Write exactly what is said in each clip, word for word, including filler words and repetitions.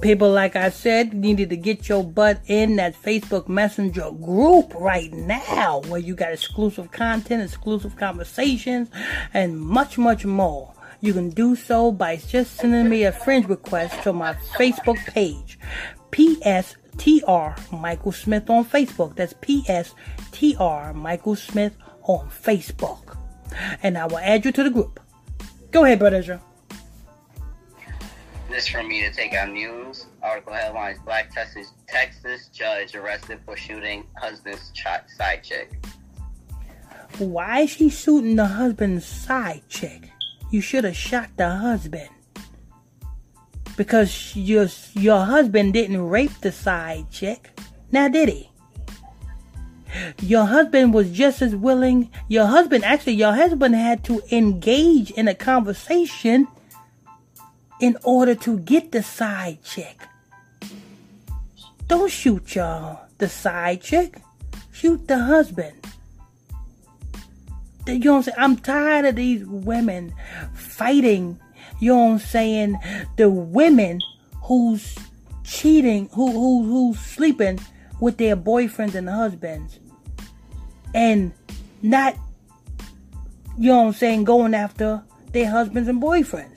People, like I said, needed to get your butt in that Facebook Messenger group right now where you got exclusive content, exclusive conversations, and much, much more. You can do so by just sending me a friend request to my Facebook page, P S T R Michael Smith on Facebook. That's P S T R Michael Smith on Facebook. And I will add you to the group. Go ahead, Brother Israel. This for me to take out news. Article headlines: Black Texas, Texas judge arrested for shooting husband's ch- side chick. Why is she shooting the husband's side chick? You should have shot the husband. Because your, your husband didn't rape the side chick. Now did he? Your husband was just as willing. Your husband, actually, your husband had to engage in a conversation in order to get the side chick. Don't shoot y'all the side chick. Shoot the husband. You know what I'm saying? I'm tired of these women fighting. You know what I'm saying? The women who's cheating, who who who's sleeping with their boyfriends and husbands, and not, you know what I'm saying, going after their husbands and boyfriends.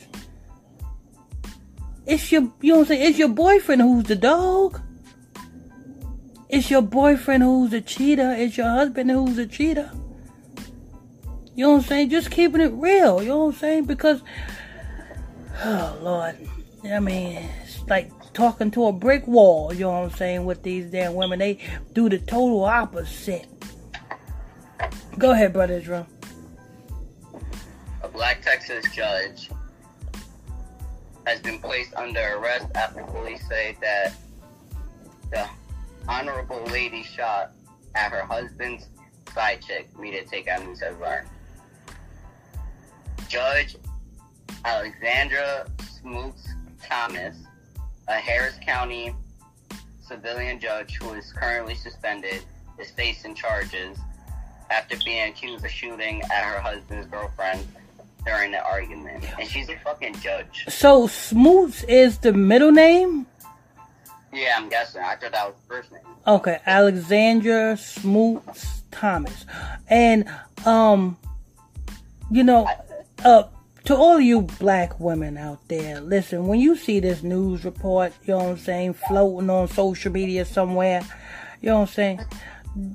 It's your, you know what I'm saying, it's your boyfriend who's the dog. It's your boyfriend who's a cheater. It's your husband who's a cheater. You know what I'm saying? Just keeping it real. You know what I'm saying? Because, oh, Lord. I mean, it's like talking to a brick wall, you know what I'm saying, with these damn women. They do the total opposite. Go ahead, Brother Israel. A black Texas judge has been placed under arrest after police say that the honorable lady shot at her husband's side chick. Media takeout news headline. Judge Alexandra Smoots Thomas, a Harris County civilian judge who is currently suspended, is facing charges after being accused of shooting at her husband's girlfriend during the argument, and she's a fucking judge. So Smoots is the middle name? Yeah, I'm guessing. I thought that was the first name. Okay, Alexandra Smoots Thomas. And um, you know, uh, to all you black women out there, listen. When you see this news report, you know what I'm saying, floating on social media somewhere, you know what I'm saying,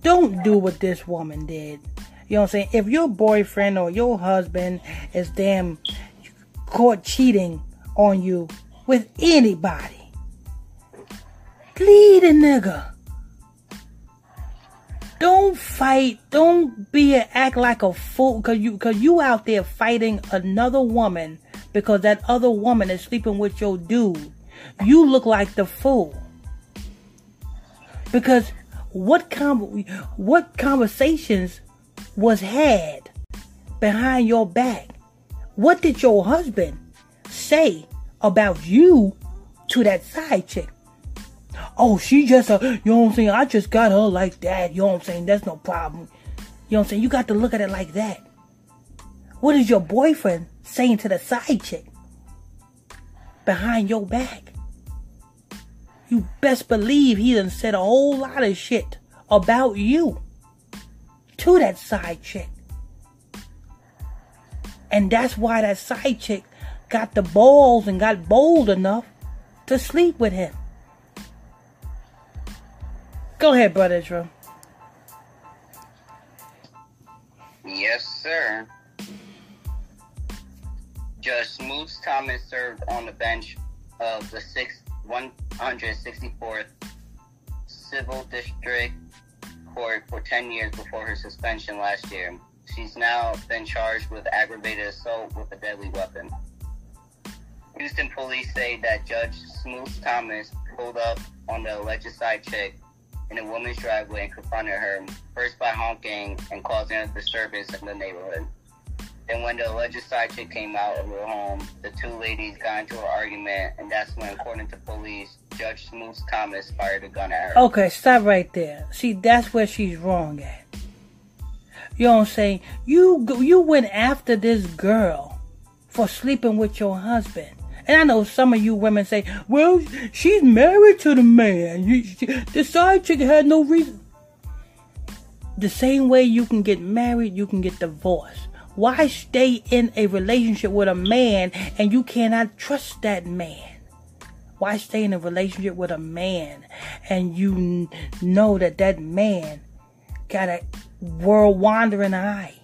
don't do what this woman did. You know what I'm saying? If your boyfriend or your husband is damn caught cheating on you with anybody, lead a nigga. Don't fight. Don't be a, act like a fool because you, cause you out there fighting another woman because that other woman is sleeping with your dude. You look like the fool. Because what com- what conversations was had behind your back? What did your husband say about you to that side chick? Oh, she just, uh, you know what I'm saying, I just got her like that, you know what I'm saying, that's no problem. You know what I'm saying, you got to look at it like that. What is your boyfriend saying to the side chick behind your back? You best believe he done said a whole lot of shit about you to that side chick. And that's why that side chick got the balls and got bold enough to sleep with him. Go ahead, Brother Israel. Yes, sir. Judge Smoots Thomas served on the bench of the one hundred sixty-fourth Civil District Court for ten years before her suspension last year. She's now been charged with aggravated assault with a deadly weapon. Houston police say that Judge Smoots Thomas pulled up on the alleged side chick in a woman's driveway and confronted her, first by honking and causing a disturbance in the neighborhood. Then when the alleged side chick came out of her home, the two ladies got into an argument, and that's when, according to police, Judge Smoots Thomas fired a gun at her. Okay, stop right there. See, that's where she's wrong at. You know what I'm saying? You, you went after this girl for sleeping with your husband. And I know some of you women say, well, she's married to the man. You, she, the side chick had no reason. The same way you can get married, you can get divorced. Why stay in a relationship with a man and you cannot trust that man? Why stay in a relationship with a man and you know that that man got a world-wandering eye?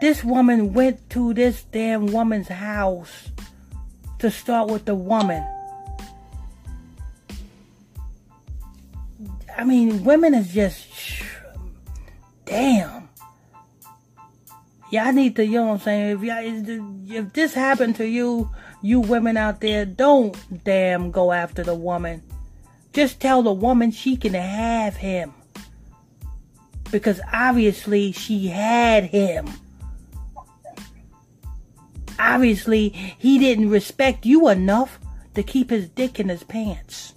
This woman went to this damn woman's house to start with the woman. I mean, women is just... damn. Y'all need to, you know what I'm saying, if, y'all, if this happened to you, you women out there, don't damn go after the woman. Just tell the woman she can have him. Because obviously she had him. Obviously he didn't respect you enough to keep his dick in his pants.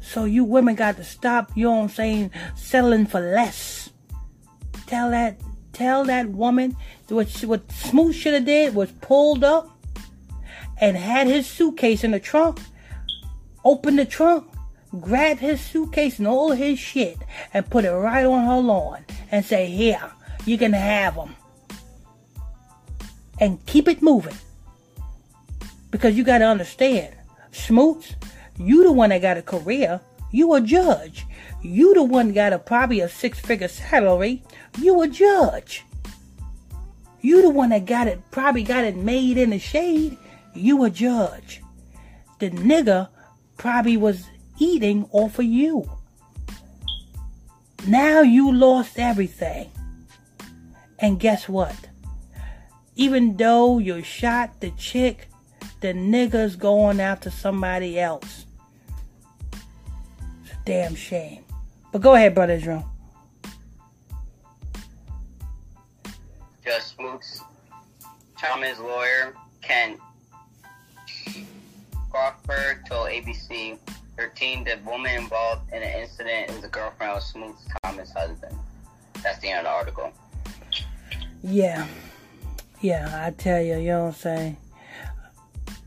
So you women got to stop, you know what I'm saying, settling for less. Tell that, tell that woman what, what Smoots should have did was pulled up and had his suitcase in the trunk, opened the trunk, grabbed his suitcase and all his shit and put it right on her lawn and say, here, you can have them. And keep it moving. Because you got to understand, Smoots, you the one that got a career. You a judge. You the one got a probably a six-figure salary. You a judge. You the one that got it, probably got it made in the shade. You a judge. The nigga probably was eating off of you. Now you lost everything. And guess what? Even though you shot the chick, the nigga's going after somebody else. Damn shame. But go ahead, Brother Israel. Judge Smoots Thomas' lawyer, Kent Crawford, told A B C thirteen that the woman involved in the incident is the girlfriend of Smoots Thomas' husband. That's the end of the article. Yeah. Yeah, I tell you, you know what I'm saying?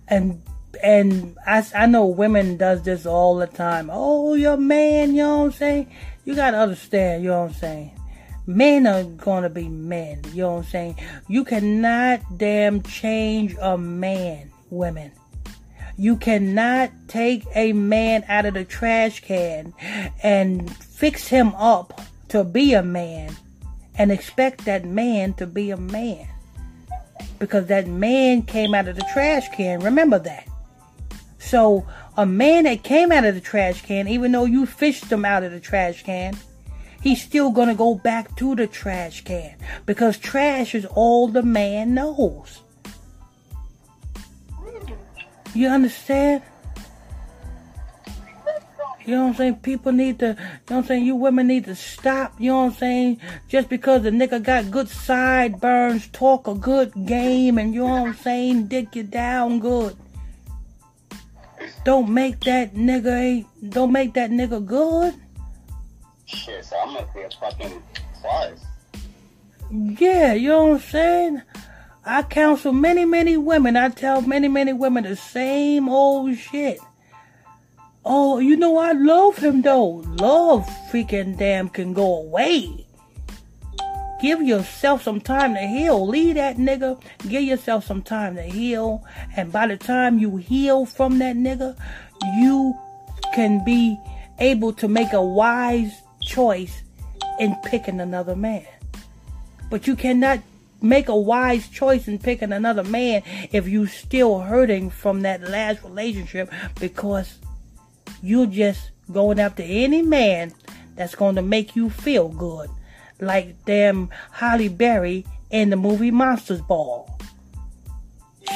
And... And I, I know women does this all the time. Oh, your man, you know what I'm saying? You got to understand, you know what I'm saying? Men are going to be men, you know what I'm saying? You cannot damn change a man, women. You cannot take a man out of the trash can and fix him up to be a man and expect that man to be a man. Because that man came out of the trash can, remember that. So, a man that came out of the trash can, even though you fished him out of the trash can, he's still going to go back to the trash can. Because trash is all the man knows. You understand? You know what I'm saying? People need to, you know what I'm saying? You women need to stop, you know what I'm saying? Just because the nigga got good sideburns, talk a good game, and you know what I'm saying? Dick you down good. Don't make that nigga, don't make that nigga good. Shit, so I'm gonna be a fucking boss. Yeah, you know what I'm saying? I counsel many, many women. I tell many, many women the same old shit. Oh, you know, I love him though. Love freaking damn can go away. Give yourself some time to heal. Leave that nigga. Give yourself some time to heal. And by the time you heal from that nigga, you can be able to make a wise choice in picking another man. But you cannot make a wise choice in picking another man if you're still hurting from that last relationship, because you're just going after any man that's going to make you feel good, like damn Halle Berry in the movie Monsters Ball.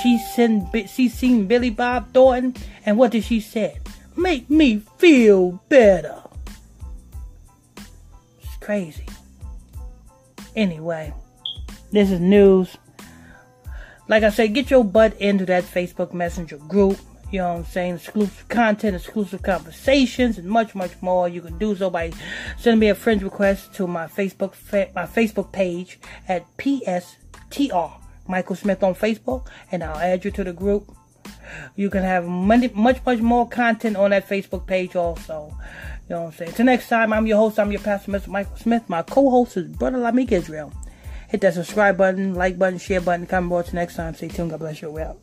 She seen, she seen Billy Bob Thornton, and what did she say? Make me feel better. It's crazy. Anyway, this is news. Like I said, get your butt into that Facebook Messenger group. You know what I'm saying? Exclusive content, exclusive conversations, and much, much more. You can do so by sending me a friend request to my Facebook fa- my Facebook page at P S T R Michael Smith on Facebook, and I'll add you to the group. You can have many, much, much more content on that Facebook page also. You know what I'm saying? Till next time, I'm your host. I'm your pastor, Mister Michael Smith. My co-host is Brother Lamik Israel. Hit that subscribe button, like button, share button, comment board. Till next time, stay tuned. God bless you. Well.